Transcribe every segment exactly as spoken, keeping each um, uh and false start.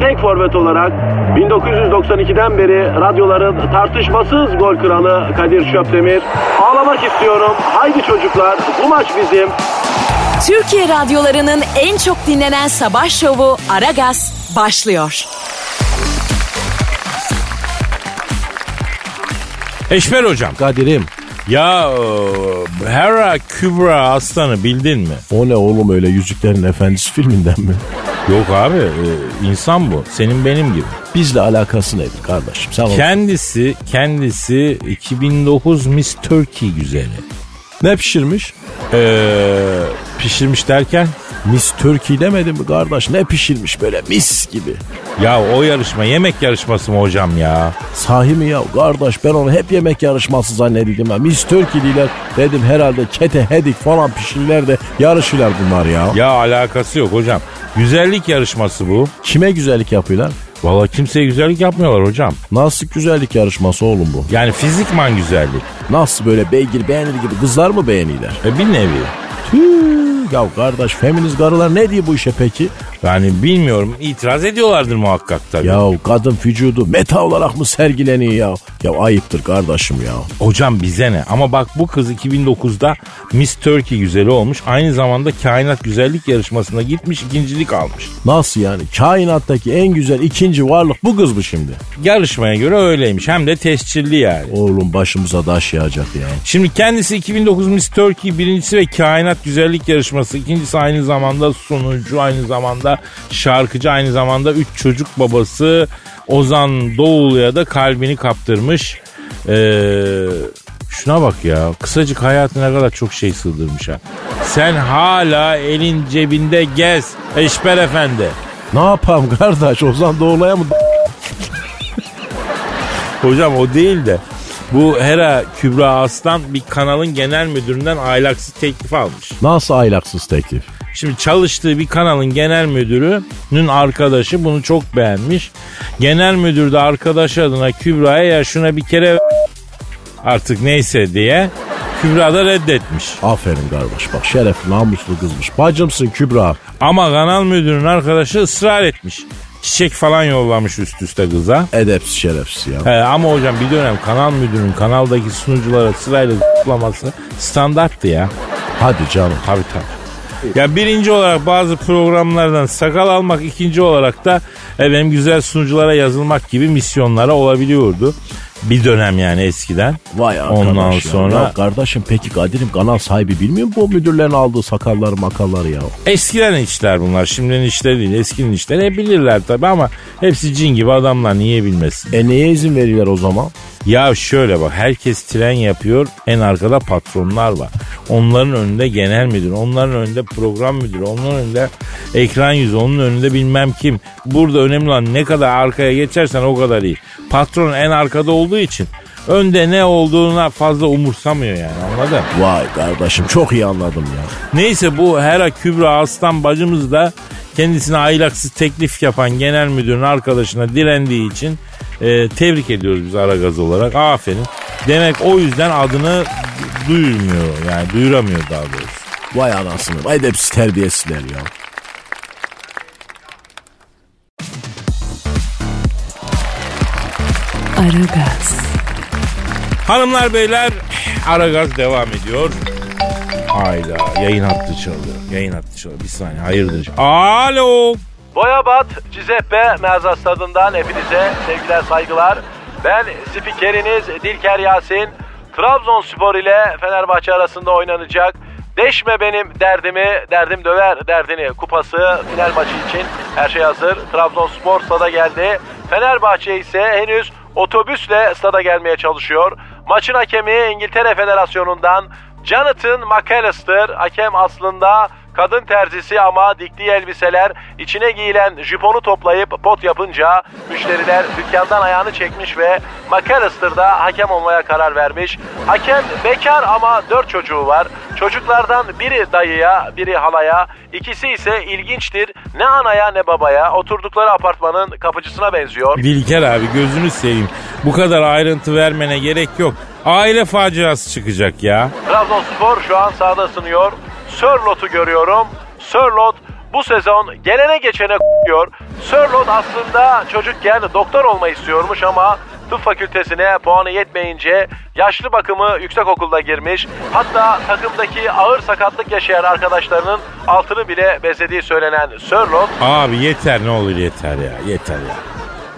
tek forvet olarak bin dokuz yüz doksan ikiden beri radyoların tartışmasız gol kralı Kadir Çöpdemir. Ağlamak istiyorum. Haydi çocuklar, bu maç bizim. Türkiye radyolarının en çok dinlenen sabah şovu Aragaz başlıyor. Eşber hocam. Kadir'im. Ya Hera Kübra Aslan'ı bildin mi? O ne oğlum öyle Yüzüklerin Efendisi filminden mi? Yok abi, insan bu. Senin benim gibi. Bizle alakası nedir kardeşim? Sen kendisi, kendisi iki bin dokuz Miss Turkey güzeli. Ne pişirmiş? Ee, pişirmiş derken? Miss Turkey demedi mi kardeş? Ne pişirmiş böyle mis gibi? Ya o yarışma yemek yarışması mı hocam ya? Sahi mi ya kardeş? Ben onu hep yemek yarışması zannedildim ya. Miss Turkey'liler dedim herhalde kete hedik falan pişirler de yarışırlar bunlar ya. Ya alakası yok hocam. Güzellik yarışması bu. Kime güzellik yapıyorlar? Valla kimseye güzellik yapmıyorlar hocam. Nasıl güzellik yarışması oğlum bu? Yani fizikman güzellik. Nasıl böyle beygir beğenir gibi kızlar mı beğeniler? E bir nevi. Tüh, ya kardeş feminist karılar ne diyor bu işe peki? Yani bilmiyorum, itiraz ediyorlardır muhakkak tabii. Ya kadın vücudu meta olarak mı sergileniyor ya? Ya ayıptır kardeşim ya. Hocam bize ne? Ama bak bu kız iki bin dokuzda Miss Turkey güzeli olmuş. Aynı zamanda kainat güzellik yarışmasına gitmiş, ikincilik almış. Nasıl yani? Kainattaki en güzel ikinci varlık bu kız mı şimdi? Yarışmaya göre öyleymiş. Hem de tescilli yani. Oğlum başımıza taş yağacak ya. Şimdi kendisi iki bin dokuz Miss Turkey birincisi ve kainat güzellik yarışması ikincisi, aynı zamanda sunucu, aynı zamanda şarkıcı, aynı zamanda üç çocuk babası Ozan Doğulu'ya da kalbini kaptırmış. Ee, şuna bak ya, kısacık hayatına kadar çok şey sığdırmış ha. Sen hala elin cebinde gez Eşber Efendi. Ne yapam kardeş, Ozan Doğulu'ya mı? Hocam o değil de bu Hera Kübra Aslan bir kanalın genel müdüründen aylaksız teklif almış. Nasıl aylaksız teklif? Şimdi çalıştığı bir kanalın genel müdürünün arkadaşı bunu çok beğenmiş. Genel müdür de arkadaş adına Kübra'ya ya şuna bir kere artık neyse diye, Kübra da reddetmiş. Aferin kardeş, bak şerefli namuslu kızmış. Bacımsın Kübra. Ama kanal müdürünün arkadaşı ısrar etmiş. Çiçek falan yollamış üst üste kıza. Edepsiz şerefsiz ya. He, ama hocam bir dönem kanal müdürünün kanaldaki sunuculara sırayla zıplaması standarttı ya. Hadi canım. Tabii tabii. Ya birinci olarak bazı programlardan sakal almak, ikinci olarak da efendim güzel sunuculara yazılmak gibi misyonlara olabiliyordu. Bir dönem yani eskiden. Vay arkadaş. Ondan ya. Sonra... Ya kardeşim peki Kadir'im kanal sahibi bilmiyor mu bu müdürlerin aldığı sakallar makalları ya? Eskiden işler bunlar. Şimdinin işleri değil. Eskinin işleri e bilirler tabii ama hepsi cin gibi adamlar, niye bilmesin? E neye izin veriyorlar o zaman? Ya şöyle bak, herkes tren yapıyor, en arkada patronlar var. Onların önünde genel müdür, onların önünde program müdürü, onların önünde ekran yüzü, onun önünde bilmem kim. Burada önemli olan ne kadar arkaya geçersen o kadar iyi. Patron en arkada olduğu için önde ne olduğuna fazla umursamıyor yani, anladın? Vay kardeşim çok iyi anladım ya. Neyse bu Hera Kübra Aslan bacımız da kendisine aylaksız teklif yapan genel müdürün arkadaşına direndiği için e, tebrik ediyoruz biz Aragaz olarak. Aferin. Demek o yüzden adını duyurmuyor yani, duyuramıyor daha doğrusu. Vay anasını, vay da hepsi terbiyesizler ya. Aragaz. Hanımlar beyler, Aragaz devam ediyor. Hayda, yayın hattı çalıyor. Yayın hattı çalıyor. Bir saniye, hayırdır? Alo. Boya Bat Cizepbe Meza Stadı'ndan hepinize sevgiler saygılar. Ben spikeriniz Dilker Yasin. Trabzonspor ile Fenerbahçe arasında oynanacak Deşme Benim Derdimi, Derdim Döver Derdini kupası final maçı için her şey hazır. Trabzonspor stada geldi. Fenerbahçe ise henüz otobüsle stada gelmeye çalışıyor. Maçın hakemi İngiltere Federasyonu'ndan Jonathan McAllister. Hakem aslında kadın terzisi ama diktiği elbiseler, içine giyilen jiponu toplayıp pot yapınca müşteriler dükkandan ayağını çekmiş ve McAllister da hakem olmaya karar vermiş. Hakem bekar ama dört çocuğu var. Çocuklardan biri dayıya, biri halaya, ikisi ise ilginçtir. Ne anaya ne babaya, oturdukları apartmanın kapıcısına benziyor. Dilker abi gözünü seveyim. Bu kadar ayrıntı vermene gerek yok. Aile faciası çıkacak ya. Trabzonspor şu an sahada ısınıyor. Sörlot'u görüyorum. Sörlot bu sezon gelene geçene k***yor. Sörlot aslında çocukken doktor olmayı istiyormuş ama tıp fakültesine puanı yetmeyince yaşlı bakımı yüksekokulda girmiş. Hatta takımdaki ağır sakatlık yaşayan arkadaşlarının altını bile bezlediği söylenen Sörlot... Abi yeter ne olur yeter ya yeter ya.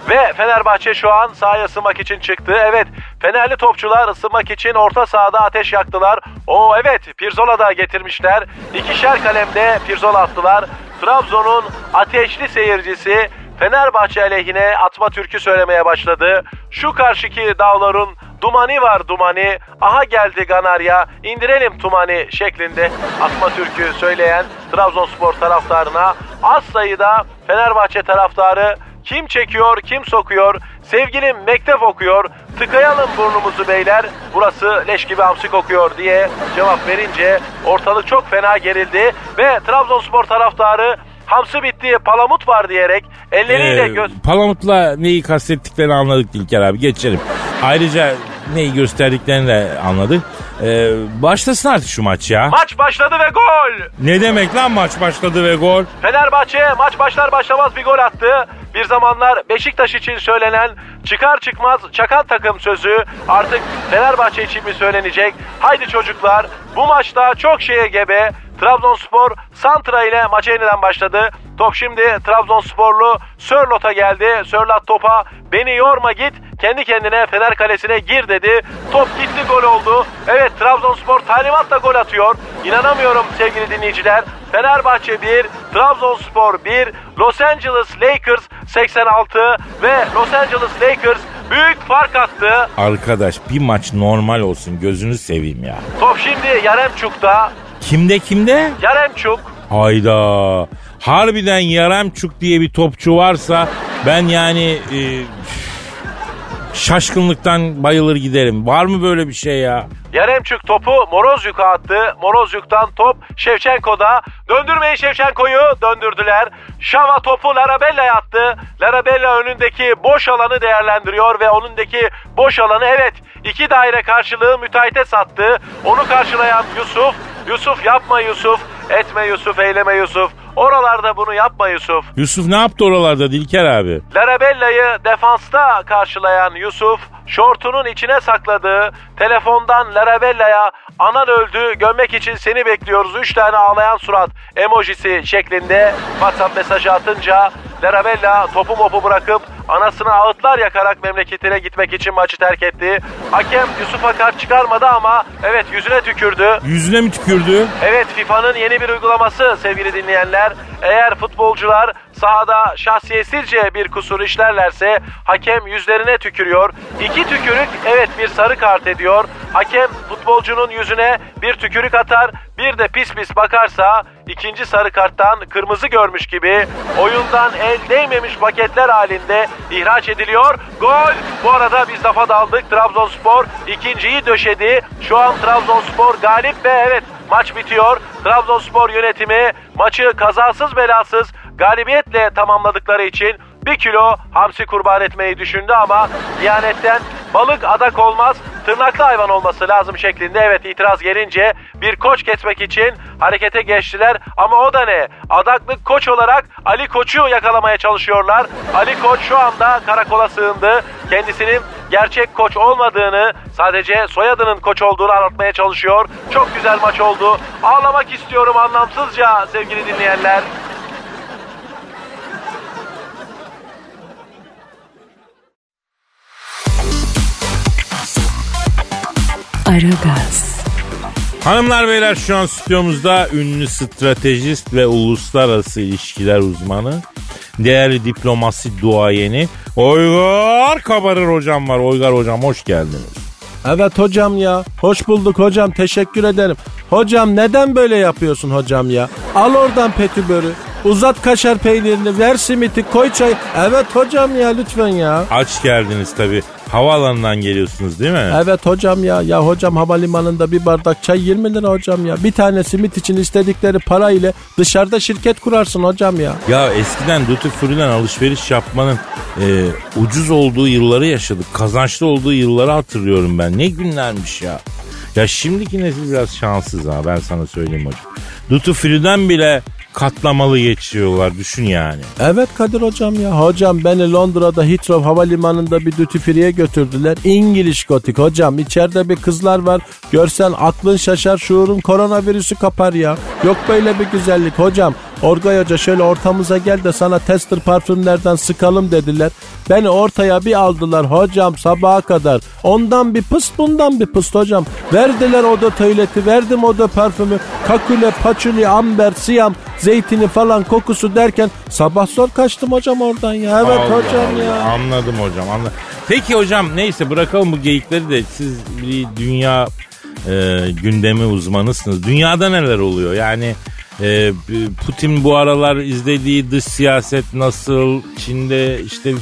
Ve Fenerbahçe şu an sahaya ısınmak için çıktı. Evet, Fenerli topçular ısınmak için orta sahada ateş yaktılar. Oo evet, Pirzola da getirmişler. İkişer kalemde Pirzola attılar. Trabzon'un ateşli seyircisi Fenerbahçe aleyhine atma türkü söylemeye başladı. Şu karşıki dağların dumani var dumani, aha geldi Ganarya, indirelim tumani şeklinde atma türkü söyleyen Trabzonspor taraftarına az sayıda Fenerbahçe taraftarı kim çekiyor, kim sokuyor, sevgilim mektep okuyor, tıkayalım burnumuzu beyler, burası leş gibi hamsi kokuyor diye cevap verince ortalık çok fena gerildi ve Trabzonspor taraftarı hamsi bitti, palamut var diyerek elleriyle göz... Ee, palamutla neyi kastettiklerini anladık Dilker abi, geçelim. Ayrıca neyi gösterdiklerini de anladık. Ee, başlasın artık şu maç ya. Maç başladı ve gol! Ne demek lan maç başladı ve gol? Fenerbahçe maç başlar başlamaz bir gol attı. Bir zamanlar Beşiktaş için söylenen çıkar çıkmaz çakal takım sözü artık Fenerbahçe için mi söylenecek? Haydi çocuklar, bu maçta çok şeye gebe. Trabzonspor santra ile maça yeniden başladı. Top şimdi Trabzonsporlu Sörlot'a geldi. Sörlot topa beni yorma git, kendi kendine Fener kalesine gir dedi. Top gitti, gol oldu. Evet, Trabzonspor talimatla gol atıyor. İnanamıyorum sevgili dinleyiciler. Fenerbahçe bir, Trabzonspor bir, Los Angeles Lakers seksen altı ve Los Angeles Lakers büyük fark attı. Arkadaş bir maç normal olsun gözünü seveyim ya. Top şimdi Yaremçuk'ta. Kimde kimde? Yaremçuk. Hayda. Harbiden Yaremçuk diye bir topçu varsa ben yani e, şaşkınlıktan bayılır giderim. Var mı böyle bir şey ya? Yaremçuk topu Morozyuk'a attı. Morozyuk'tan top Şevçenko'da. Döndürmeyi Şevçenko'yu döndürdüler. Şava topu Larabella'ya attı. Larabella önündeki boş alanı değerlendiriyor ve onundaki boş alanı evet iki daire karşılığı müteahhite sattı. Onu karşılayan Yusuf. Yusuf yapma Yusuf. Etme Yusuf, eyleme Yusuf. Oralarda bunu yapma Yusuf. Yusuf ne yaptı oralarda Dilker abi? Larabella'yı defansta karşılayan Yusuf, şortunun içine sakladığı telefondan Larabella'ya anan öldü, gömmek için seni bekliyoruz, üç tane ağlayan surat emojisi şeklinde WhatsApp mesajı atınca Larabella topu mopu bırakıp anasına ağıtlar yakarak memleketine gitmek için maçı terk etti. Hakem Yusuf'a kart çıkarmadı ama evet yüzüne tükürdü. Yüzüne mi tükürdü? Evet, FIFA'nın yeni bir uygulaması sevgili dinleyenler. Eğer futbolcular sahada şahsiyetsizce bir kusur işlerlerse hakem yüzlerine tükürüyor. İki tükürük evet bir sarı kart ediyor. Hakem futbolcunun yüzüne bir tükürük atar, bir de pis pis bakarsa ikinci sarı karttan kırmızı görmüş gibi oyundan el değmemiş paketler halinde ihraç ediliyor. Gol! Bu arada biz lafa daldık. Trabzonspor ikinciyi döşedi. Şu an Trabzonspor galip ve evet maç bitiyor. Trabzonspor yönetimi maçı kazasız belasız galibiyetle tamamladıkları için bir kilo hamsi kurban etmeyi düşündü ama Diyanet'ten balık adak olmaz, tırnaklı hayvan olması lazım şeklinde evet itiraz gelince bir koç kesmek için harekete geçtiler ama o da ne? Adaklık koç olarak Ali Koç'u yakalamaya çalışıyorlar. Ali Koç şu anda karakola sığındı. Kendisinin gerçek koç olmadığını, sadece soyadının koç olduğunu anlatmaya çalışıyor. Çok güzel maç oldu. Ağlamak istiyorum anlamsızca sevgili dinleyenler. Aragaz. Hanımlar beyler şu an stüdyomuzda ünlü stratejist ve uluslararası ilişkiler uzmanı değerli diplomasi duayeni Orgay Kabar hocam var. Orgay hocam hoş geldiniz. Evet hocam ya. Hoş bulduk hocam. Teşekkür ederim. Hocam neden böyle yapıyorsun hocam ya? Al oradan petibörü. Uzat kaşar peynirini, ver simiti, koy çay. Evet hocam ya lütfen ya. Aç geldiniz tabii. Havaalanından geliyorsunuz değil mi? Evet hocam ya. Ya hocam havalimanında bir bardak çay yirmi lira hocam ya. Bir tane simit için istedikleri para ile dışarıda şirket kurarsın hocam ya. Ya eskiden Duty Free'den alışveriş yapmanın e, ucuz olduğu yılları yaşadık. Kazançlı olduğu yılları hatırlıyorum ben. Ne günlermiş ya. Ya şimdiki nesil biraz şanssız ha, ben sana söyleyeyim hocam. Duty Free'den bile katlamalı geçiyorlar, düşün yani. Evet Kadir hocam ya. Hocam beni Londra'da Heathrow havalimanında bir Duty Free'ye götürdüler. İngiliz gotik hocam. İçeride bir kızlar var. Görsen aklın şaşar, şuurun koronavirüsü kapar ya. Yok böyle bir güzellik hocam. Orgay Hoca şöyle ortamıza gel de sana tester parfümlerden sıkalım dediler. Beni ortaya bir aldılar hocam sabaha kadar. Ondan bir pıst bundan bir pıst hocam. Verdiler oda tuvaleti, verdim oda parfümü. Kakule, paçuli, amber, siyam, zeytini falan kokusu derken sabah zor kaçtım hocam oradan ya. Evet Allah hocam Allah. Ya. Anladım hocam anladım. Peki hocam neyse bırakalım bu geyikleri de siz bir dünya e, gündemi uzmanısınız. Dünyada neler oluyor yani? Putin bu aralar izlediği dış siyaset nasıl? Çin'de işte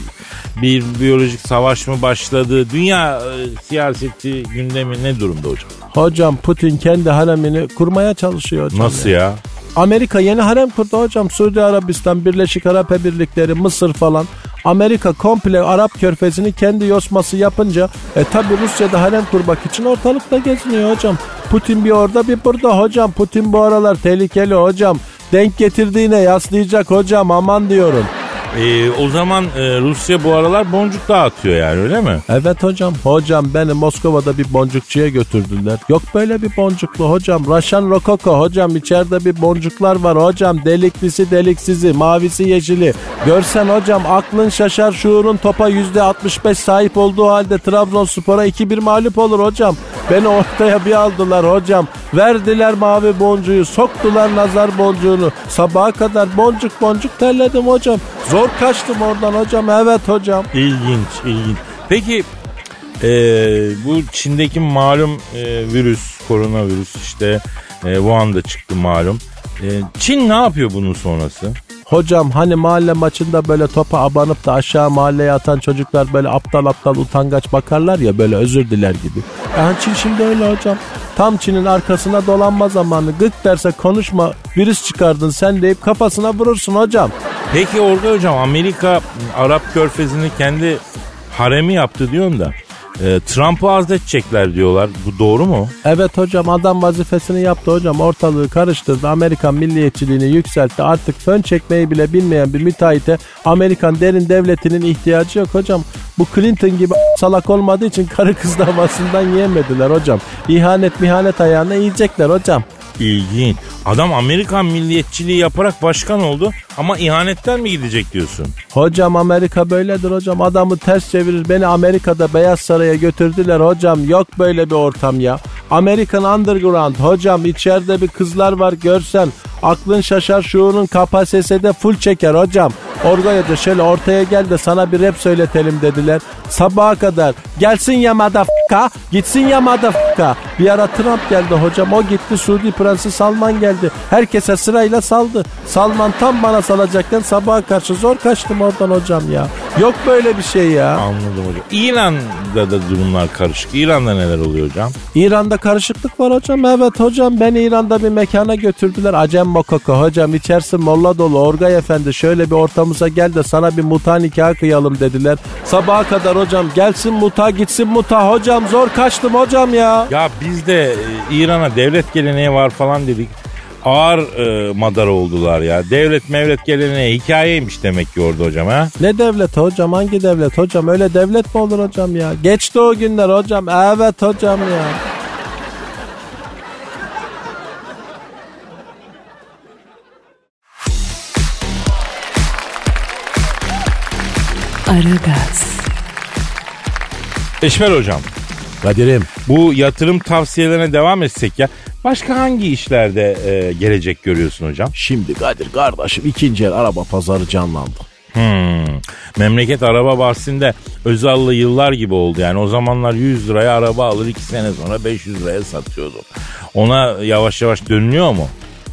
bir biyolojik savaş mı başladı? Dünya siyaseti gündemi ne durumda hocam? Hocam Putin kendi haremini kurmaya çalışıyor hocam. Nasıl ya? ya? Amerika yeni harem kurdu hocam. Suudi Arabistan, Birleşik Arap Emirlikleri, Mısır falan. Amerika komple Arap körfezini kendi yosması yapınca e tabi Rusya'da harem kurmak için ortalıkta geziniyor hocam. Putin bir orada bir burada hocam. Putin bu aralar tehlikeli hocam. Denk getirdiğine yaslayacak hocam, aman diyorum. Ee, o zaman e, Rusya bu aralar boncuk dağıtıyor yani, öyle mi? Evet hocam. Hocam beni Moskova'da bir boncukçuya götürdüler. Yok böyle bir boncuklu hocam. Russian Rococo hocam. İçeride bir boncuklar var hocam. Deliklisi deliksizi, mavisi yeşili. Görsen hocam aklın şaşar, şuurun topa yüzde altmış beş sahip olduğu halde Trabzonspor'a iki bir mağlup olur hocam. Beni ortaya bir aldılar hocam. Verdiler mavi boncuğu, soktular nazar boncuğunu. Sabaha kadar boncuk boncuk terledim hocam. Zor kaçtım oradan hocam. Evet hocam. İlginç, ilginç. Peki e, bu Çin'deki malum e, virüs, koronavirüs işte e, Wuhan'da çıktı malum. E, Çin ne yapıyor bunun sonrası? Hocam hani mahalle maçında böyle topa abanıp da aşağı mahalleye atan çocuklar böyle aptal aptal utangaç bakarlar ya, böyle özür diler gibi. Yani Çin şimdi öyle hocam. Tam Çin'in arkasına dolanma zamanı. Gık derse konuşma, virüs çıkardın sen deyip kafasına vurursun hocam. Peki orada hocam Amerika Arap körfezini kendi haremi yaptı diyorsun da e, Trump'ı azledecekler diyorlar. Bu doğru mu? Evet hocam, adam vazifesini yaptı hocam. Ortalığı karıştırdı. Amerikan milliyetçiliğini yükseltti. Artık fön çekmeyi bile bilmeyen bir müteahhite Amerikan derin devletinin ihtiyacı yok hocam. Bu Clinton gibi salak olmadığı için karı kız davasından yiyemediler hocam. İhanet mihanet ayağına yiyecekler hocam. İlginç. Adam Amerikan milliyetçiliği yaparak başkan oldu ama ihanetten mi gidecek diyorsun? Hocam Amerika böyledir hocam. Adamı ters çevirir. Beni Amerika'da Beyaz Saray'a götürdüler hocam. Yok böyle bir ortam ya. American Underground hocam. İçeride bir kızlar var görsen. Aklın şaşar, şuurun kapasitede full çeker hocam. Orgay Hoca şöyle ortaya gel de sana bir rap söyletelim dediler. Sabaha kadar gelsin ya madafka, gitsin ya madafka. Bir ara Trump geldi hocam, o gitti. Suudi Prensi Salman geldi. Herkese sırayla saldı. Salman tam bana salacakken sabaha karşı zor kaçtım oradan hocam ya. Yok böyle bir şey ya. Anladım hocam. İran'da da durumlar karışık. İran'da neler oluyor hocam? İran'da karışıklık var hocam. Evet hocam, beni İran'da bir mekana götürdüler. Acem Mokoko hocam, içerisi molla dolu. Orgay Efendi şöyle bir ortamıza gel de sana bir muta nikahı kıyalım dediler. Sabaha kadar hocam gelsin muta gitsin muta hocam, zor kaçtım hocam ya. Ya bizde İran'a devlet geleneği var falan dedik. Ağır e, madara oldular ya. Devlet mevlet geleneği hikayeymiş demek ki orada hocam ha. Ne devlet hocam, hangi devlet hocam, öyle devlet mi olur hocam ya. Geçti o günler hocam. Evet hocam ya. Aragaz. Eşber hocam. Kadir'im. Bu yatırım tavsiyelerine devam etsek ya. Başka hangi işlerde e, gelecek görüyorsun hocam? Şimdi Kadir kardeşim ikinci el araba pazarı canlandı. Hmm. Memleket araba bahsinde Özal'lı yıllar gibi oldu yani. O zamanlar yüz liraya araba alır, iki sene sonra beş yüz liraya satıyordu. Ona yavaş yavaş dönülüyor mu?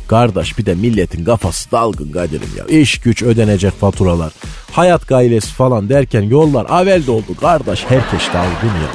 Kardeş bir de milletin kafası dalgın Kadir'im ya. İş güç, ödenecek faturalar, hayat gailesi falan derken yollar avel doldu kardeş, herkes dalgın ya.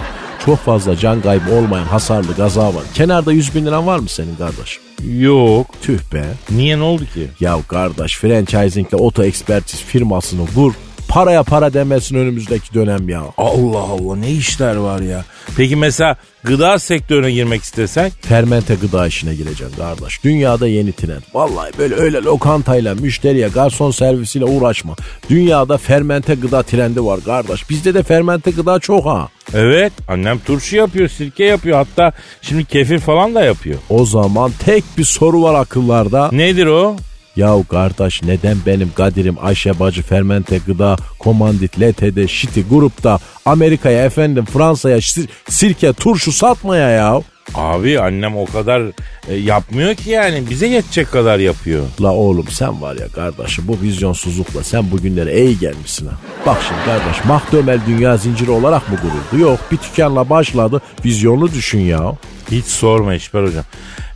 Çok fazla can kaybı olmayan hasarlı kaza var. Kenarda yüz bin liran var mı senin kardeş? Yok. Tüh be. Niye, ne oldu ki? Ya kardeş, franchisingle oto ekspertiz firmasını vur. Paraya para demesin önümüzdeki dönem ya. Allah Allah, ne işler var ya. Peki mesela gıda sektörüne girmek istesek? Fermente gıda işine gireceksin kardeş. Dünyada yeni trend. Vallahi böyle öyle lokantayla, müşteriye, garson servisiyle uğraşma. Dünyada fermente gıda trendi var kardeş. Bizde de fermente gıda çok ha. Evet, annem turşu yapıyor, sirke yapıyor, hatta şimdi kefir falan da yapıyor. O zaman tek bir soru var akıllarda. Nedir o? Yahu kardeş, neden benim Kadir'im Ayşe Bacı Fermente Gıda, Komandit, L T D, Şiti grupta Amerika'ya, efendim Fransa'ya sir- sirke, turşu satmaya ya? Abi annem o kadar e, yapmıyor ki yani, bize yetecek kadar yapıyor. La oğlum sen var ya kardeşim, bu vizyonsuzlukla sen bugünlere iyi gelmişsin ha. Bak şimdi kardeş, Mahtömel dünya zinciri olarak mı kuruldu? Yok, bir tükenle başladı, vizyonlu düşün ya. Hiç sorma Eşber hocam.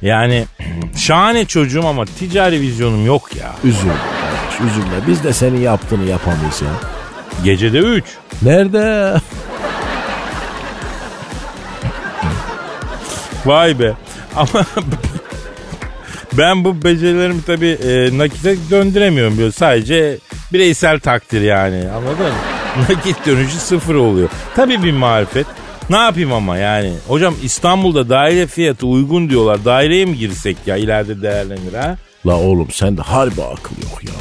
Yani şahane çocuğum ama ticari vizyonum yok ya. Üzülme kardeş, üzülme, biz de senin yaptığını yapamayız ya. Gecede üç. Nerede? Vay be. Ama ben bu becerilerimi tabii e, nakite döndüremiyorum. Böyle sadece bireysel takdir yani. Anladın mı? Nakit dönüşü sıfır oluyor. Tabii bir marifet. Ne yapayım ama yani. Hocam İstanbul'da daire fiyatı uygun diyorlar. Daireye mi girsek ya? İleride değerlenir ha? La oğlum sen de harbi akıl yok ya.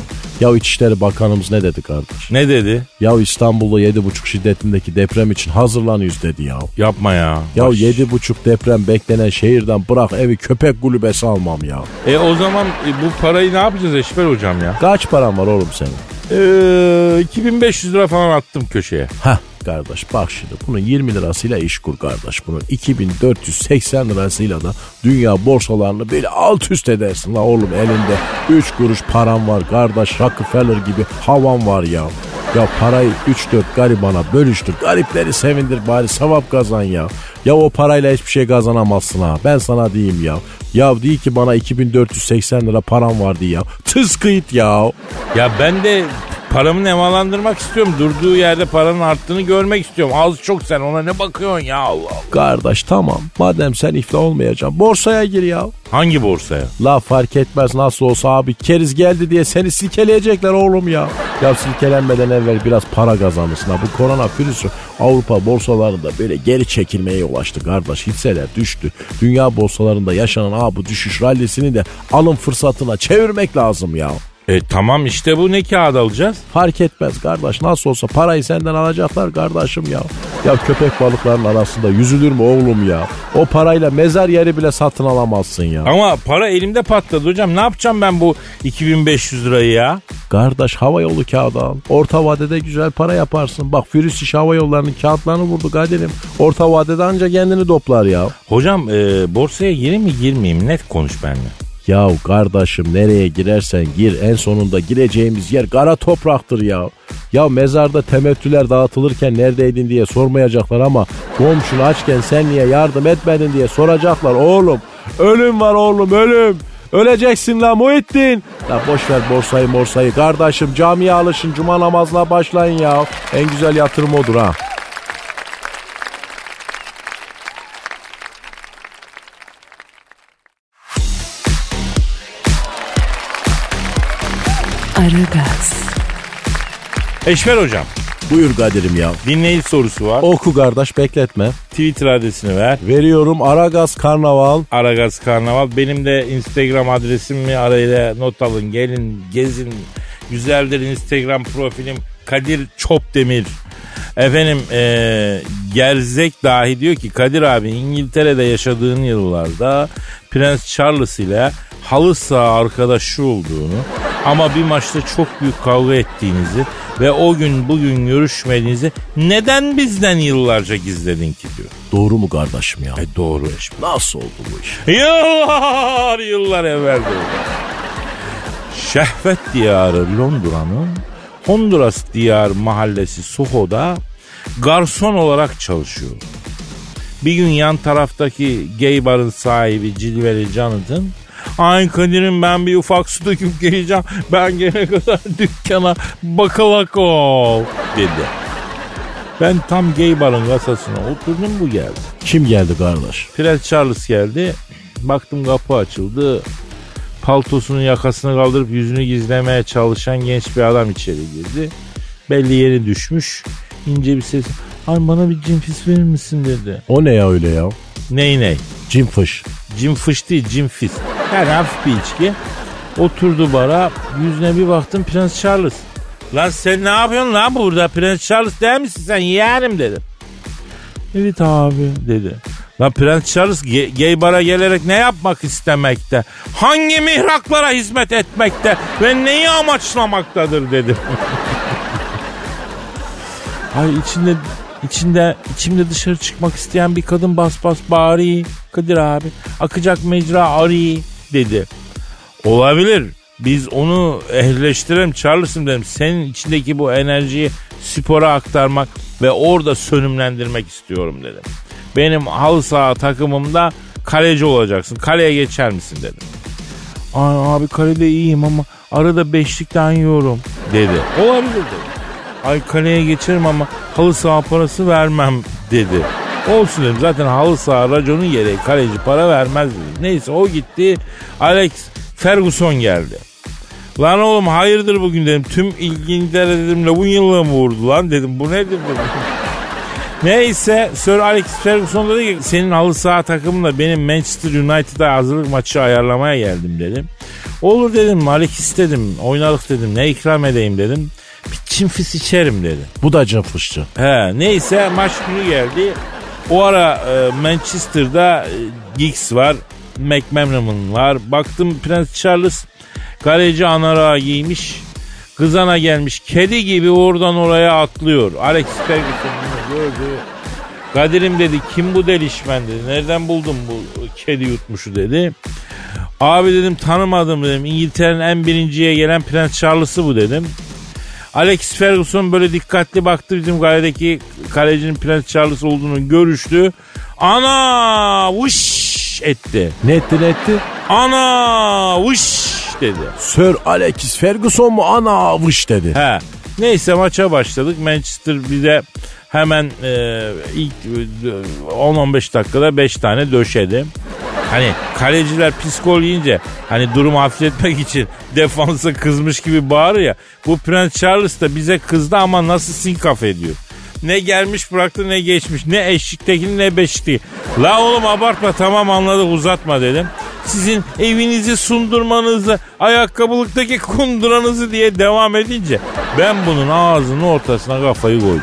Ya İçişleri Bakanımız ne dedi kardeş? Ne dedi? Ya İstanbul'da yedi buçuk şiddetindeki deprem için hazırlanıyoruz dedi ya. Yapma ya. Ya baş... yedi buçuk deprem beklenen şehirden bırak evi köpek kulübesi almam ya. E o zaman bu parayı ne yapacağız Eşber hocam ya? Kaç paran var oğlum senin? Ee, iki bin beş yüz lira falan attım köşeye. Hah kardeş bak şimdi, bunun yirmi lirasıyla iş kur kardeş. Bunun iki bin dört yüz seksen lirasıyla da dünya borsalarını böyle alt üst edersin la oğlum. Elinde üç kuruş param var kardeş, Rockefeller gibi havan var ya. Ya parayı üç dört garibana bölüştür, garipleri sevindir, bari sevap kazan ya. Ya o parayla hiçbir şey kazanamazsın ha, ben sana diyeyim ya. Ya değil ki bana iki bin dört yüz seksen lira param vardı ya. Tıs kıyıt ya. Ya ben de paramı nemalandırmak istiyorum. Durduğu yerde paranın arttığını görmek istiyorum. Az çok sen ona ne bakıyorsun ya, Allah Allah. Kardeş tamam, madem sen iflah olmayacaksın, borsaya gir ya. Hangi borsaya? La fark etmez, nasıl olsa abi keriz geldi diye seni silkeleyecekler oğlum ya. Ya silkelenmeden evvel biraz para kazanırsın ha. Bu korona virüsü Avrupa borsalarında böyle geri çekilmeye yol açtı kardeş. Hisseler düştü. Dünya borsalarında yaşanan ha bu düşüş rallisini de alım fırsatına çevirmek lazım ya. E tamam işte, bu ne kağıda alacağız? Fark etmez kardeş, nasıl olsa parayı senden alacaklar kardeşim ya. Ya köpek balıklarının arasında yüzülür mü oğlum ya? O parayla mezar yeri bile satın alamazsın ya. Ama para elimde patladı hocam, ne yapacağım ben bu iki bin beş yüz lirayı ya? Kardeş hava yolu kağıdı al, orta vadede güzel para yaparsın. Bak virüs iş hava yollarının kağıtlarını vurdu Kadir'im, orta vadede anca kendini toplar ya. Hocam e, borsaya gireyim mi girmeyeyim, net konuş benimle. Yahu kardeşim nereye girersen gir, en sonunda gireceğimiz yer kara topraktır ya. Ya mezarda temettüler dağıtılırken neredeydin diye sormayacaklar ama komşun açken sen niye yardım etmedin diye soracaklar oğlum. Ölüm var oğlum, ölüm. Öleceksin la Muhittin. La boşver borsayı morsayı kardeşim, camiye alışın, cuma namazına başlayın ya. En güzel yatırım odur ha. Aragaz. Eşver hocam. Buyur Kadir'im ya. Dinleyici sorusu var. Oku kardeş, bekletme. Twitter adresini ver. Veriyorum, Aragaz Karnaval. Aragaz Karnaval. Benim de Instagram adresimi arayla not alın. Gelin gezin. Güzeldir Instagram profilim. Kadir Çöpdemir. Efendim ee, Gerzek dahi diyor ki Kadir abi, İngiltere'de yaşadığın yıllarda Prens Charles ile halı saha arkadaşı olduğunu ama bir maçta çok büyük kavga ettiğinizi ve o gün bugün görüşmediğinizi neden bizden yıllarca gizledin ki diyor. Doğru mu kardeşim ya? E doğru eşim. Nasıl oldu bu iş? Yıllar yıllar evvel. Şehvet diyarı Londra'nın Honduras diyar mahallesi Soho'da garson olarak çalışıyor. Bir gün yan taraftaki gay barın sahibi Cilveli Jonathan, "Ay Kadir'im, ben bir ufak su döküp geleceğim. Ben gelene kadar dükkana bakalak ol," dedi. Ben tam gay barın kasasına oturdum, bu geldi. Kim geldi kardeş? Prens Charles geldi. Baktım kapı açıldı. Paltosunun yakasını kaldırıp yüzünü gizlemeye çalışan genç bir adam içeri girdi. Belli yeri düşmüş. İnce bir ses, "Ay bana bir cimfis verir misin?" dedi. O ne ya öyle ya? Ney ney? Cimfış. Cimfış değil, cimfis. Yani hafif bir içki. Oturdu bara, yüzüne bir baktım, Prens Charles. "Lan sen ne yapıyorsun lan burada? Prens Charles değil misin sen? Yeğenim," dedim. "Evet abi," dedi. "Lan Prens Charles ge- gay bara gelerek ne yapmak istemekte? Hangi mihraklara hizmet etmekte ve neyi amaçlamaktadır?" dedim. "Ay içinde içinde içimde dışarı çıkmak isteyen bir kadın bas bas bağırıyor Kadir abi. Akacak mecra arıyor," dedi. "Olabilir. Biz onu ehlileştirelim Charles'ım," dedim. "Senin içindeki bu enerjiyi spora aktarmak ve orada sönümlendirmek istiyorum," dedim. "Benim halı saha takımımda kaleci olacaksın. Kaleye geçer misin?" dedim. "Ay abi kalede iyiyim ama arada beşlikten yiyorum," dedi. "Olabilir," dedi. "Ay kaleye geçerim ama halı saha parası vermem," dedi. "Olsun," dedim. "Zaten halı saha raconun yeri, kaleci para vermez," dedi. Neyse o gitti. Alex Ferguson geldi. "Lan oğlum hayırdır bugün," dedim. "Tüm ilginçler," dedim. "Labun yıllığı mı vurdu lan?" dedim. "Bu nedir?" dedim. Neyse Sir Alex Ferguson dedi ki, "Senin halı saha takımınla benim Manchester United'a hazırlık maçı ayarlamaya geldim," dedim. "Olur," dedim. "Alex istedim. Oynadık," dedim. "Ne ikram edeyim?" dedim. "Bir cimfis içerim," dedi. Bu da cimfisçi. He, neyse maç günü geldi. O ara e, Manchester'da e, Giggs var. McManaman var. Baktım Prens Charles kaleci anara giymiş. Kızana gelmiş. Kedi gibi oradan oraya atlıyor. Alex Ferguson'u gördü. "Kadir'im," dedi, "kim bu delişmen?" dedi. "Nereden buldun bu kedi yutmuşu?" dedi. "Abi," dedim, "tanımadım," dedim. "İngiltere'nin en birinciye gelen Prens Charles'ı bu," dedim. Alex Ferguson böyle dikkatli baktı, bizim galedeki kalecinin Prens Charles olduğunu görüştü. Ana vuş etti. Ne etti ne etti? Ana vuş dedi. Sir Alex Ferguson mu ana vuş dedi. He. Neyse maça başladık. Manchester bize hemen e, ilk e, on on beş dakikada beş tane döşedi. Hani kaleciler psikol yiyince hani durumu hafifletmek için defansa kızmış gibi bağırıyor ya. Bu Prens Charles da bize kızdı ama nasıl sinkaf ediyor. Ne gelmiş bıraktı ne geçmiş. Ne eşliktekini ne beşiktekini. "La oğlum abartma, tamam anladık, uzatma," dedim. "Sizin evinizi sundurmanızı, ayakkabılıktaki kunduranızı," diye devam edince ben bunun ağzının ortasına kafayı koydum.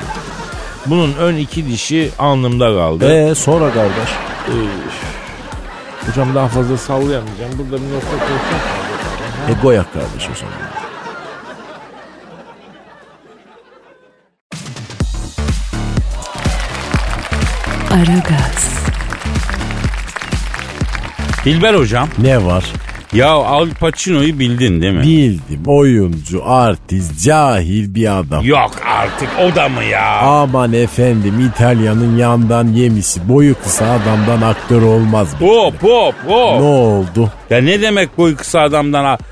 Bunun ön iki dişi alnımda kaldı. Eee sonra kardeş? Ee, Hocam daha fazla sallayamayacağım. Burada bir nokta koyacağım. E koyak kardeş o zaman. Aragaz. Dilber hocam. Ne var? Ya Al Pacino'yu bildin değil mi? Bildim. Oyuncu, artist, cahil bir adam. Yok artık, o da mı ya? Aman efendim, İtalya'nın yandan yemisi, boyu kısa adamdan aktör olmaz. Hop hop hop. Ne oldu? Ya ne demek boyu kısa adamdan aktör?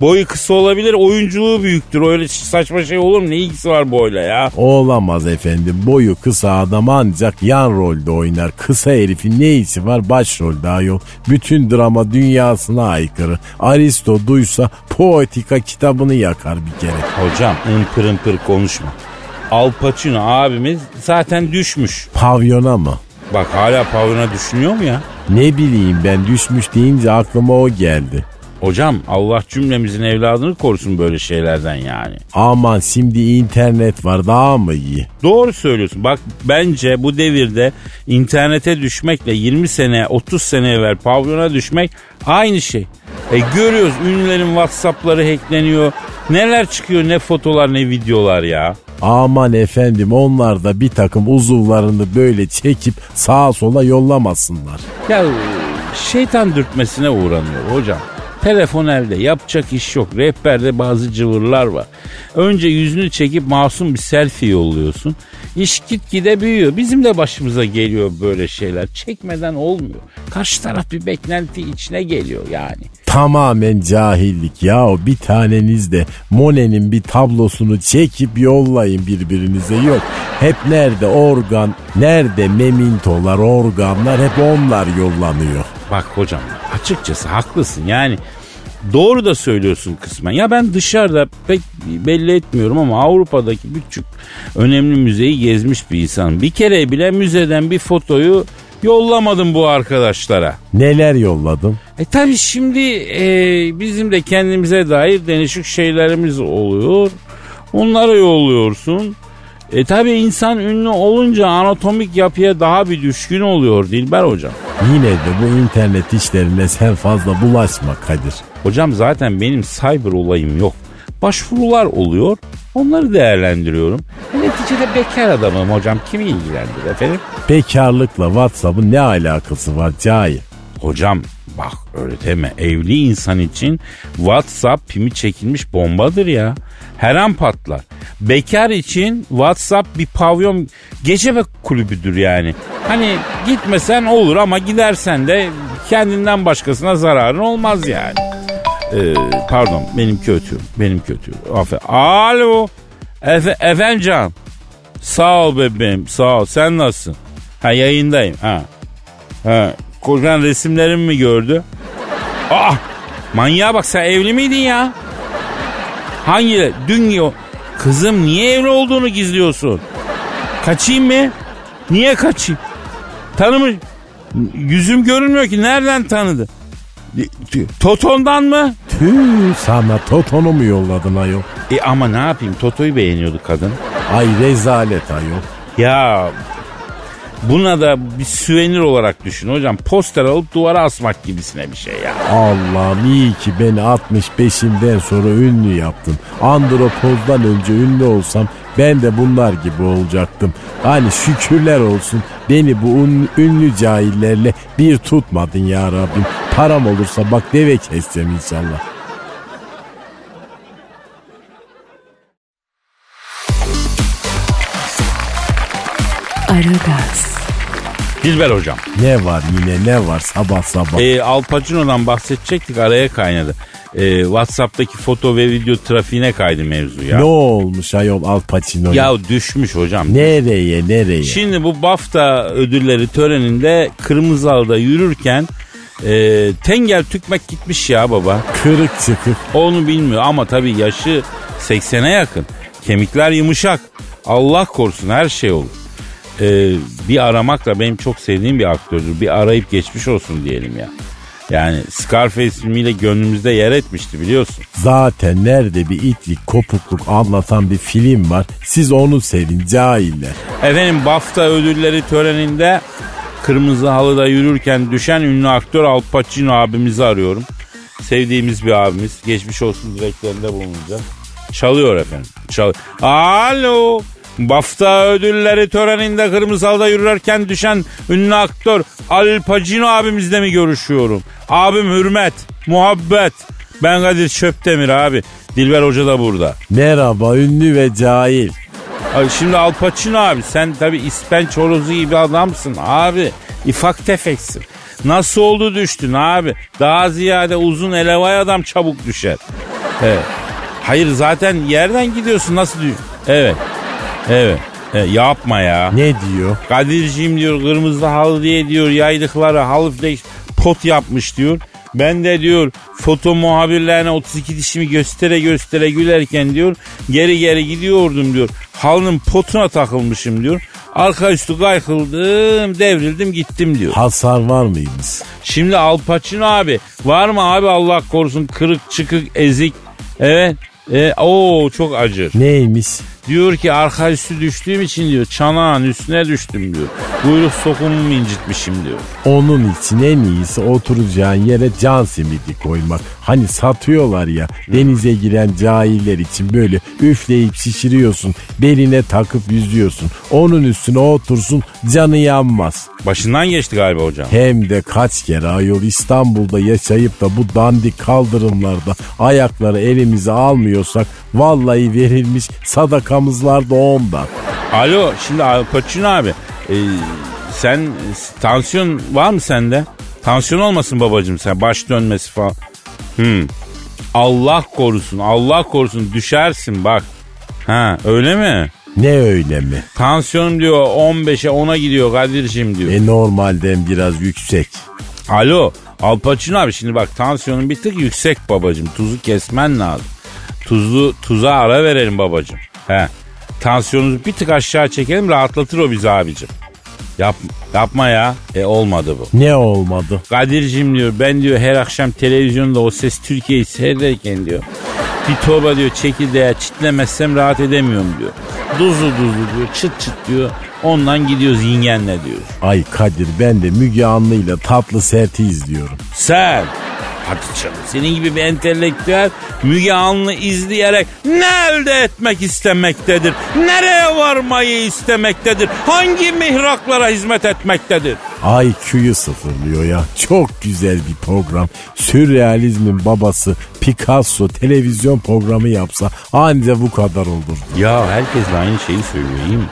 Boyu kısa olabilir, oyunculuğu büyüktür. Öyle saçma şey olur mu? Ne ilgisi var boyla ya? Olamaz efendim. Boyu kısa adam ancak yan rolde oynar. Kısa herifin ne işi var başrolde ayol? Bütün drama dünyasına aykırı. Aristo duysa Poetika kitabını yakar bir kere. Hocam ımpır ımpır konuşma. Al Pacino abimiz zaten düşmüş. Pavyona mı? Bak hala pavyona düşünüyor mu ya? Ne bileyim ben, düşmüş deyince aklıma o geldi. Hocam Allah cümlemizin evladını korusun böyle şeylerden yani. Aman şimdi internet var, daha mı iyi? Doğru söylüyorsun. Bak bence bu devirde internete düşmekle yirmi sene otuz sene evvel pavyona düşmek aynı şey. E görüyoruz ünlülerin WhatsApp'ları hackleniyor. Neler çıkıyor, ne fotolar ne videolar ya. Aman efendim, onlar da bir takım uzuvlarını böyle çekip sağa sola yollamasınlar. Ya şeytan dürtmesine uğranıyor hocam. Telefon elde, yapacak iş yok. Rehberde bazı cıvırlar var. Önce yüzünü çekip masum bir selfie yolluyorsun. İş gitgide büyüyor. Bizim de başımıza geliyor böyle şeyler. Çekmeden olmuyor. Karşı taraf bir beklenti içine geliyor yani. Tamamen cahillik ya. Bir taneniz de Monet'in bir tablosunu çekip yollayın birbirinize. Yok. Hep nerede organ, nerede memintolar, organlar, hep onlar yollanıyor. Bak hocam, açıkçası haklısın yani. Doğru da söylüyorsun kısmen. Ya ben dışarıda pek belli etmiyorum ama Avrupa'daki birçok önemli müzeyi gezmiş bir insan. Bir kere bile müzeden bir fotoyu yollamadım bu arkadaşlara. Neler yolladım? E tabii şimdi e, bizim de kendimize dair değişik şeylerimiz oluyor. Onları yolluyorsun. E tabii insan ünlü olunca anatomik yapıya daha bir düşkün oluyor Dilber hocam. Yine de bu internet işlerine sen fazla bulaşma Kadir. Hocam zaten benim cyber olayım yok. Başvurular oluyor. Onları değerlendiriyorum. E neticede bekar adamım hocam. Kimi ilgilendirir efendim? Bekarlıkla WhatsApp'ın ne alakası var cahil? Hocam bak öyle deme. Evli insan için WhatsApp pimi çekilmiş bombadır ya. Her an patlar. Bekar için WhatsApp bir pavyon, gece kulübüdür yani. Hani gitmesen olur ama gidersen de kendinden başkasına zararın olmaz yani. Ee, pardon benim kötü, benim kötü. Affedersin. Alo. Efe, efendim canım. Sağ ol bebeğim, sağ ol. Sen nasılsın? Ha yayındayım. Ha. Ha. Kocan resimlerimi mi gördü? Aa! Manyağa bak, sen evli miydin ya? Hangi? Dün yo. Kızım niye evli olduğunu gizliyorsun? Kaçayım mı? Niye kaçayım? Tanımış. Yüzüm görünmüyor ki. Nereden tanıdı? Toton'dan mı? Tüh, sana Toton'u mu yolladın ayol? E ama ne yapayım? Toto'yu beğeniyordu kadın. Ay rezalet ayol. Ya buna da bir süvenir olarak düşün hocam. Poster alıp duvara asmak gibisine bir şey ya. Allah'ım iyi ki beni altmış beşimden sonra ünlü yaptın. Andropoz'dan önce ünlü olsam ben de bunlar gibi olacaktım. Hani şükürler olsun beni bu un, ünlü cahillerle bir tutmadın ya Rabbim. Param olursa bak deve keseceğim inşallah. Aragaz. Dilber hocam. Ne var yine ne var sabah sabah? Ee, Al Pacino'dan bahsedecektik, araya kaynadı. Ee, WhatsApp'taki foto ve video trafiğine kaydı mevzu ya. Ne olmuş ayol Al Pacino'ya? Ya düşmüş hocam. Nereye nereye? Şimdi bu BAFTA ödülleri töreninde kırmızı halıda yürürken e, tengel tükmek gitmiş ya baba. Kırık çıkık. Onu bilmiyor ama tabii yaşı seksene yakın. Kemikler yumuşak. Allah korusun her şey olur. Ee, bir aramakla, benim çok sevdiğim bir aktördür, bir arayıp geçmiş olsun diyelim ya. Yani Scarface filmiyle gönlümüzde yer etmişti biliyorsun. Zaten nerede bir itlik kopukluk anlatan bir film var, siz onu sevin cahiller. Efendim BAFTA ödülleri töreninde kırmızı halıda yürürken düşen ünlü aktör Al Pacino abimizi arıyorum. Sevdiğimiz bir abimiz, geçmiş olsun dileklerinde bulunacak. Çalıyor efendim, çalıyor. Alo. BAFTA ödülleri töreninde kırmızı halıda yürürken düşen ünlü aktör Al Pacino abimizle mi görüşüyorum? Abim hürmet, muhabbet. Ben Kadir Çöpdemir abi. Dilber Hoca da burada. Merhaba ünlü ve cahil. Abi şimdi Al Pacino abi, sen tabii ispenç horozu gibi adamsın abi. İfak tefeksin. Nasıl oldu düştün abi? Daha ziyade uzun elevay adam çabuk düşer. Evet. Hayır zaten yerden gidiyorsun, nasıl düşün? Evet. Evet, evet yapma ya. Ne diyor? Kadir'cim diyor, kırmızı halı diye diyor yaydıkları halı pot yapmış diyor. Ben de diyor foto muhabirlerine otuz iki dişimi göstere göstere gülerken diyor geri geri gidiyordum diyor. Halının potuna takılmışım diyor. Arka üstü kaykıldım, devrildim, gittim diyor. Hasar var mıymış? Şimdi Al Pacino abi var mı abi, Allah korusun kırık çıkık ezik. Evet. E, o çok acır. Neymiş? Diyor ki arka üstü düştüğüm için diyor çanağın üstüne düştüm diyor. Buyruk sokumumu incitmişim diyor. Onun için en iyisi oturacağın yere can simidi koymak. Hani satıyorlar ya denize giren cahiller için böyle üfleyip şişiriyorsun. Beline takıp yüzüyorsun. Onun üstüne otursun canı yanmaz. Başından geçti galiba hocam. Hem de kaç kere ayol İstanbul'da yaşayıp da bu dandik kaldırımlarda ayakları elimize almıyorsak vallahi verilmiş sadakamızlar da ondan. Alo şimdi Al Pacino abi e, sen tansiyon var mı sende? Tansiyon olmasın babacığım sen baş dönmesi falan. Hmm. Allah korusun Allah korusun düşersin bak. Ha öyle mi? Ne öyle mi? Tansiyonum diyor on beşe ona gidiyor Kadir'cim diyor. E normalden biraz yüksek. Alo Al Pacino abi şimdi bak tansiyonun bir tık yüksek babacığım. Tuzu kesmen lazım. Tuzlu tuza ara verelim babacığım. He. Tansiyonumuzu bir tık aşağı çekelim rahatlatır o bizi abicim. Yap, yapma ya. E olmadı bu. Ne olmadı? Kadir'cim diyor ben diyor her akşam televizyonda O Ses Türkiye'yi seyrederken diyor. Bir torba diyor çekirdeğe çitlemezsem rahat edemiyorum diyor. Duzlu duzlu diyor çıt çıt diyor. Ondan gidiyoruz yengenle diyor. Ay Kadir ben de Müge Anlı'yla Tatlı Sert'i izliyorum. Sen? Hadi canım senin gibi bir entelektüel Müge Anlı izleyerek ne elde etmek istemektedir? Nereye varmayı istemektedir? Hangi mihraklara hizmet etmektedir? I Q'yu sıfırlıyor ya. Çok güzel bir program. Sürrealizmin babası Picasso televizyon programı yapsa ancak bu kadar olur. Ya herkes de aynı şeyi söylüyor.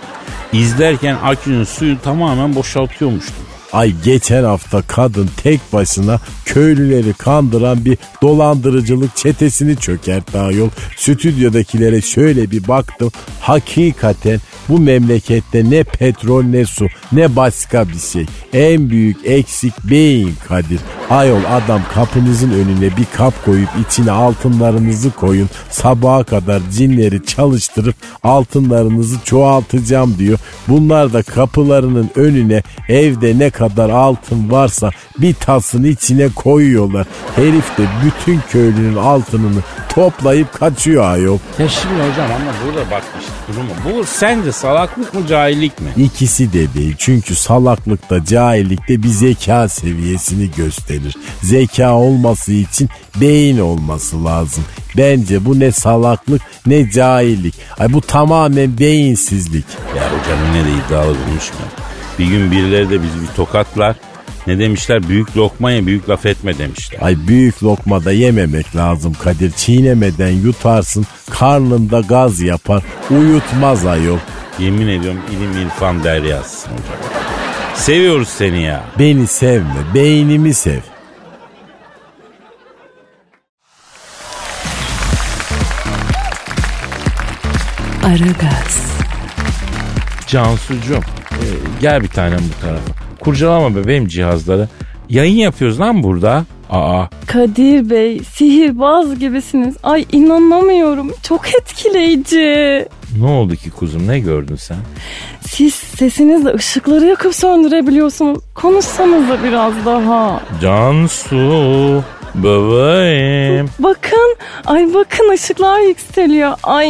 İzlerken I Q'nun suyu tamamen boşaltıyormuştum. Ay geçen hafta kadın tek başına köylüleri kandıran bir dolandırıcılık çetesini çökertti ayol. Stüdyodakilere şöyle bir baktım. Hakikaten bu memlekette ne petrol ne su ne başka bir şey. En büyük eksik beyin Kadir. Ayol adam kapınızın önüne bir kap koyup içine altınlarınızı koyun. Sabaha kadar cinleri çalıştırıp altınlarınızı çoğaltacağım diyor. Bunlar da kapılarının önüne evde ne kadar altın varsa bir tasın içine koyuyorlar. Herif de bütün köylünün altınını toplayıp kaçıyor ayol. Ya şimdi hocam ama burada bak işte durumu. Bu sence salaklık mı cahillik mi? İkisi de değil. Çünkü salaklıkta cahillikte bir zeka seviyesini gösterir. Zeka olması için beyin olması lazım. Bence bu ne salaklık ne cahillik. Ay bu tamamen beyinsizlik. Ya hocam ne de iddialı bulmuş mu? Bir gün birileri de bizi bir tokatlar. Ne demişler? Büyük lokmaya büyük laf etme demişler. Ay büyük lokma da yememek lazım Kadir. Çiğnemeden yutarsın. Karnında gaz yapar. Uyutmaz ayol. Yemin ediyorum ilim irfan deryasısın hocam. Seviyoruz seni ya. Beni sevme. Beynimi sev. Aragaz. Cansucuğum. Gel bir tanem bu tarafa. Kurcalama bebeğim cihazları. Yayın yapıyoruz lan burada. Aa. Kadir Bey, sihirbaz gibisiniz. Ay inanamıyorum. Çok etkileyici. Ne oldu ki kuzum? Ne gördün sen? Siz sesinizle ışıkları yakıp söndürebiliyorsunuz. Konuşsanız da biraz daha. Cansu, bebeğim. Bakın, ay bakın ışıklar yükseliyor. Ay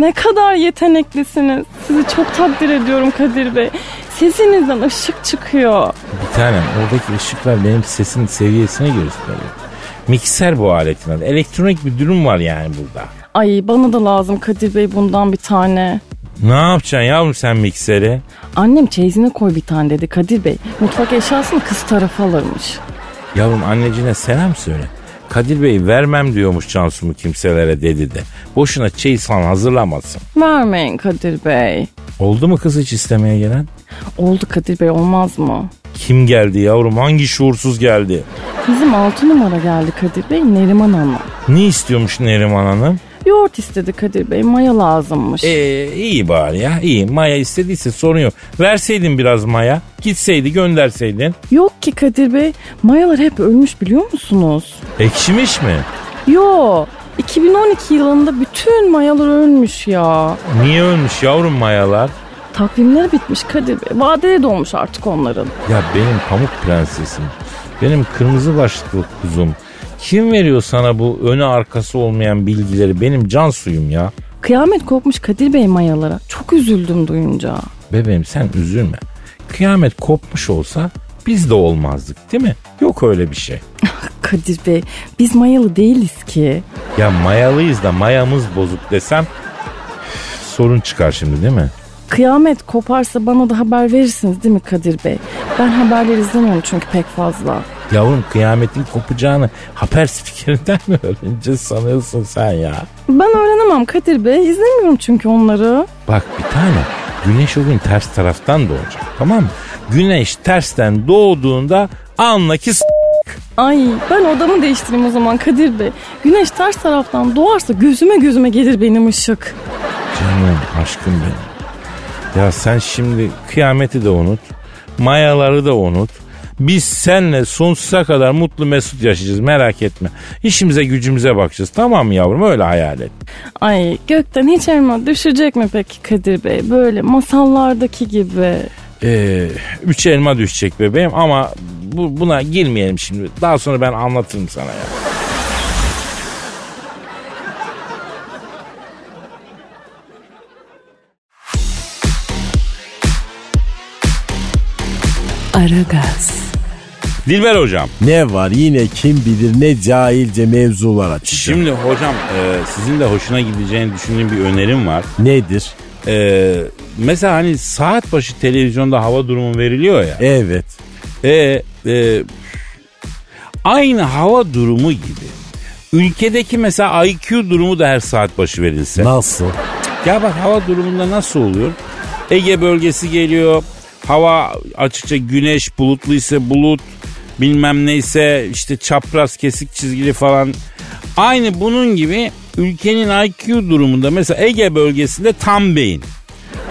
ne kadar yeteneklisiniz. Sizi çok takdir ediyorum Kadir Bey. Sesinizden ışık çıkıyor. Bir tanem oradaki ışıklar benim sesin seviyesine gösteriyor. Mikser bu aletin adı. Elektronik bir durum var yani burada. Ay bana da lazım Kadir Bey bundan bir tane. Ne yapacaksın yavrum sen mikseri? Annem çeyizine koy bir tane dedi Kadir Bey. Mutfak eşyasını kız tarafı alırmış. Yavrum anneciğine selam söyle. Kadir Bey vermem diyormuş Cansu'mu kimselere dedi de. Boşuna çeyiz falan hazırlamasın. Vermeyin Kadir Bey. Oldu mu kız hiç istemeye gelen? Oldu Kadir Bey olmaz mı? Kim geldi yavrum? Hangi şuursuz geldi? Bizim altı numara geldi Kadir Bey, Neriman Hanım. Ne istiyormuş Neriman Hanım? Yoğurt istedi Kadir Bey, maya lazımmış. Ee, iyi bari ya, iyi. Maya istediyse sorun yok. Verseydin biraz maya, gitseydi gönderseydin. Yok ki Kadir Bey, mayalar hep ölmüş biliyor musunuz? Ekşimiş mi? Yo, iki bin on iki yılında bütün mayalar ölmüş ya. Niye ölmüş yavrum mayalar? Takvimler bitmiş Kadir Bey, vadeye dolmuş artık onların. Ya benim pamuk prensesim, benim kırmızı başlıklı kuzum. Kim veriyor sana bu önü arkası olmayan bilgileri? Benim can suyum ya. Kıyamet kopmuş Kadir Bey mayalara. Çok üzüldüm duyunca. Bebeğim sen üzülme. Kıyamet kopmuş olsa biz de olmazdık değil mi? Yok öyle bir şey. Kadir Bey biz mayalı değiliz ki. Ya mayalıyız da mayamız bozuk desem sorun çıkar şimdi değil mi? Kıyamet koparsa bana da haber verirsiniz değil mi Kadir Bey? Ben haberleri izlemiyorum çünkü pek fazla. Yavrum kıyametin kopacağını haber spikerinden mi öğreneceğiz sanıyorsun sen ya? Ben öğrenemem Kadir Bey. İzlemiyorum çünkü onları. Bak bir tane güneş o gün ters taraftan doğacak tamam mı? Güneş tersten doğduğunda anlaki s***. Ay ben odamı değiştireyim o zaman Kadir Bey. Güneş ters taraftan doğarsa gözüme gözüme gelir benim ışık. Canım aşkım benim. Ya sen şimdi kıyameti de unut, mayaları da unut. Biz seninle sonsuza kadar mutlu mesut yaşayacağız merak etme. İşimize gücümüze bakacağız tamam mı yavrum öyle hayal et. Ay gökten hiç elma düşecek mi peki Kadir Bey böyle masallardaki gibi? Ee, üç elma düşecek bebeğim ama bu, buna girmeyelim şimdi. Daha sonra ben anlatırım sana ya. Aragaz. Dilber hocam. Ne var yine kim bilir ne cahilce mevzular açacak. Şimdi hocam e, sizin de hoşuna gideceğini düşündüğüm bir önerim var. Nedir? E, mesela hani saat başı televizyonda hava durumu veriliyor ya. Evet. E, e, aynı hava durumu gibi. Ülkedeki mesela I Q durumu da her saat başı verilse. Nasıl? Ya bak hava durumunda nasıl oluyor? Ege bölgesi geliyor. Hava açıkça güneş, bulutlu ise bulut, bilmem neyse işte çapraz kesik çizgili falan. Aynı bunun gibi ülkenin I Q durumunda mesela Ege bölgesinde tam beyin.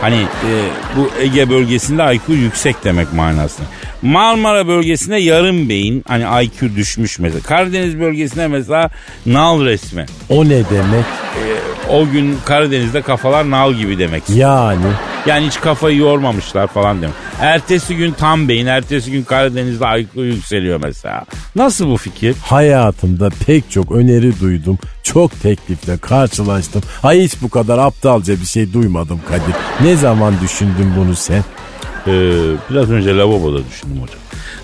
Hani e, bu Ege bölgesinde I Q yüksek demek manasında. Marmara bölgesinde yarım beyin hani I Q düşmüş mesela. Karadeniz bölgesinde mesela nal resmi. O ne demek? E, o gün Karadeniz'de kafalar nal gibi demek. Yani? Yani hiç kafayı yormamışlar falan demek. Ertesi gün tam beyin, ertesi gün Karadeniz'de I Q yükseliyor mesela. Nasıl bu fikir? Hayatımda pek çok öneri duydum. Çok teklifle karşılaştım. Hayır hiç bu kadar aptalca bir şey duymadım Kadir. Ne zaman düşündün bunu sen? Ee, biraz önce lavaboda düşündüm hocam.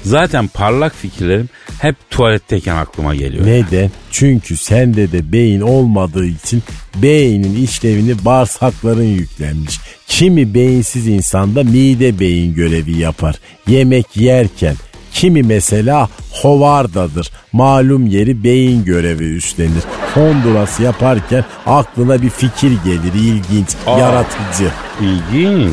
Zaten parlak fikirlerim hep tuvaletteyken aklıma geliyor. Neden? Yani. Çünkü sende de beyin olmadığı için beynin işlevini bağırsakların yüklenmiş. Kimi beyinsiz insanda mide beyin görevi yapar. Yemek yerken. Kimi mesela hovardadır. Malum yeri beyin görevi üstlenir. Honduras yaparken aklına bir fikir gelir. İlginç, Aa, yaratıcı. İlginç.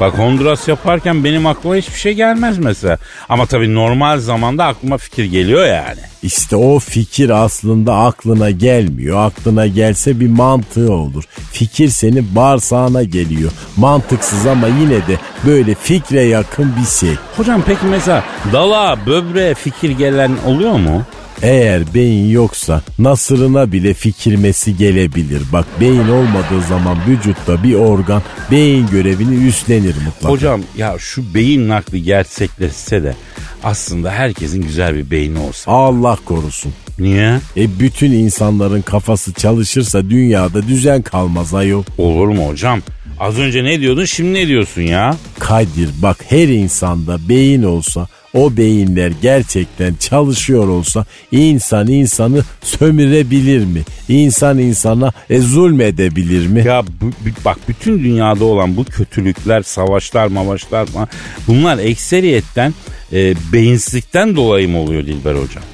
Bak Honduras yaparken benim aklıma hiçbir şey gelmez mesela. Ama tabii normal zamanda aklıma fikir geliyor yani. İşte o fikir aslında aklına gelmiyor. Aklına gelse bir mantığı olur. Fikir senin bağırsağına geliyor. Mantıksız ama yine de böyle fikre yakın bir şey. Hocam peki mesela dala, böbreğe fikir gelen oluyor mu? Eğer beyin yoksa nasırına bile fikirmesi gelebilir. Bak beyin olmadığı zaman vücutta bir organ beyin görevini üstlenir mutlaka. Hocam ya şu beyin nakli gerçekleşse de aslında herkesin güzel bir beyni olsa. Allah korusun. Niye? E bütün insanların kafası çalışırsa dünyada düzen kalmaz ayol. Olur mu hocam? Az önce ne diyordun şimdi ne diyorsun ya? Kadir bak her insanda beyin olsa... O beyinler gerçekten çalışıyor olsa insan insanı sömürebilir mi? İnsan insana e, zulmedebilir mi? Ya bu, bak bütün dünyada olan bu kötülükler, savaşlar, mavaşlar falan bunlar ekseriyetten e, beyinsizlikten dolayı mı oluyor Dilber Hocam?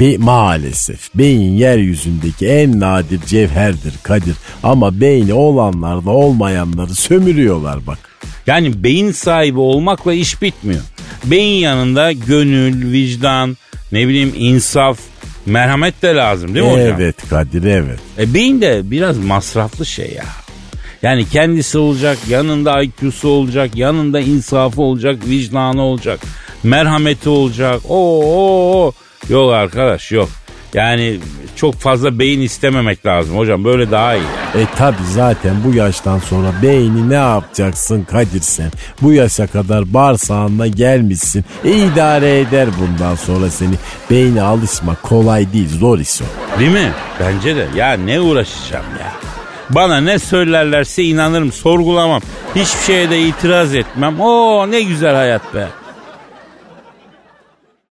Be- maalesef beyin yeryüzündeki en nadir cevherdir Kadir. Ama beyni olanlarla olmayanları sömürüyorlar bak. Yani beyin sahibi olmakla iş bitmiyor. Beyin yanında gönül, vicdan, ne bileyim insaf, merhamet de lazım değil mi evet, hocam? Evet Kadir evet. E beyin de biraz masraflı şey ya. Yani kendisi olacak, yanında I Q'su olacak, yanında insafı olacak, vicdanı olacak, merhameti olacak. Oo, oo. Yok arkadaş yok. Yani çok fazla beyin istememek lazım hocam böyle daha iyi. E tabi zaten bu yaştan sonra beyni ne yapacaksın Kadir sen? Bu yaşa kadar bağırsağına gelmişsin. E, idare eder bundan sonra seni. Beyni alışmak kolay değil zor iş o. Değil mi? Bence de ya ne uğraşacağım ya. Bana ne söylerlerse inanırım, sorgulamam. Hiçbir şeye de itiraz etmem. Oo ne güzel hayat be.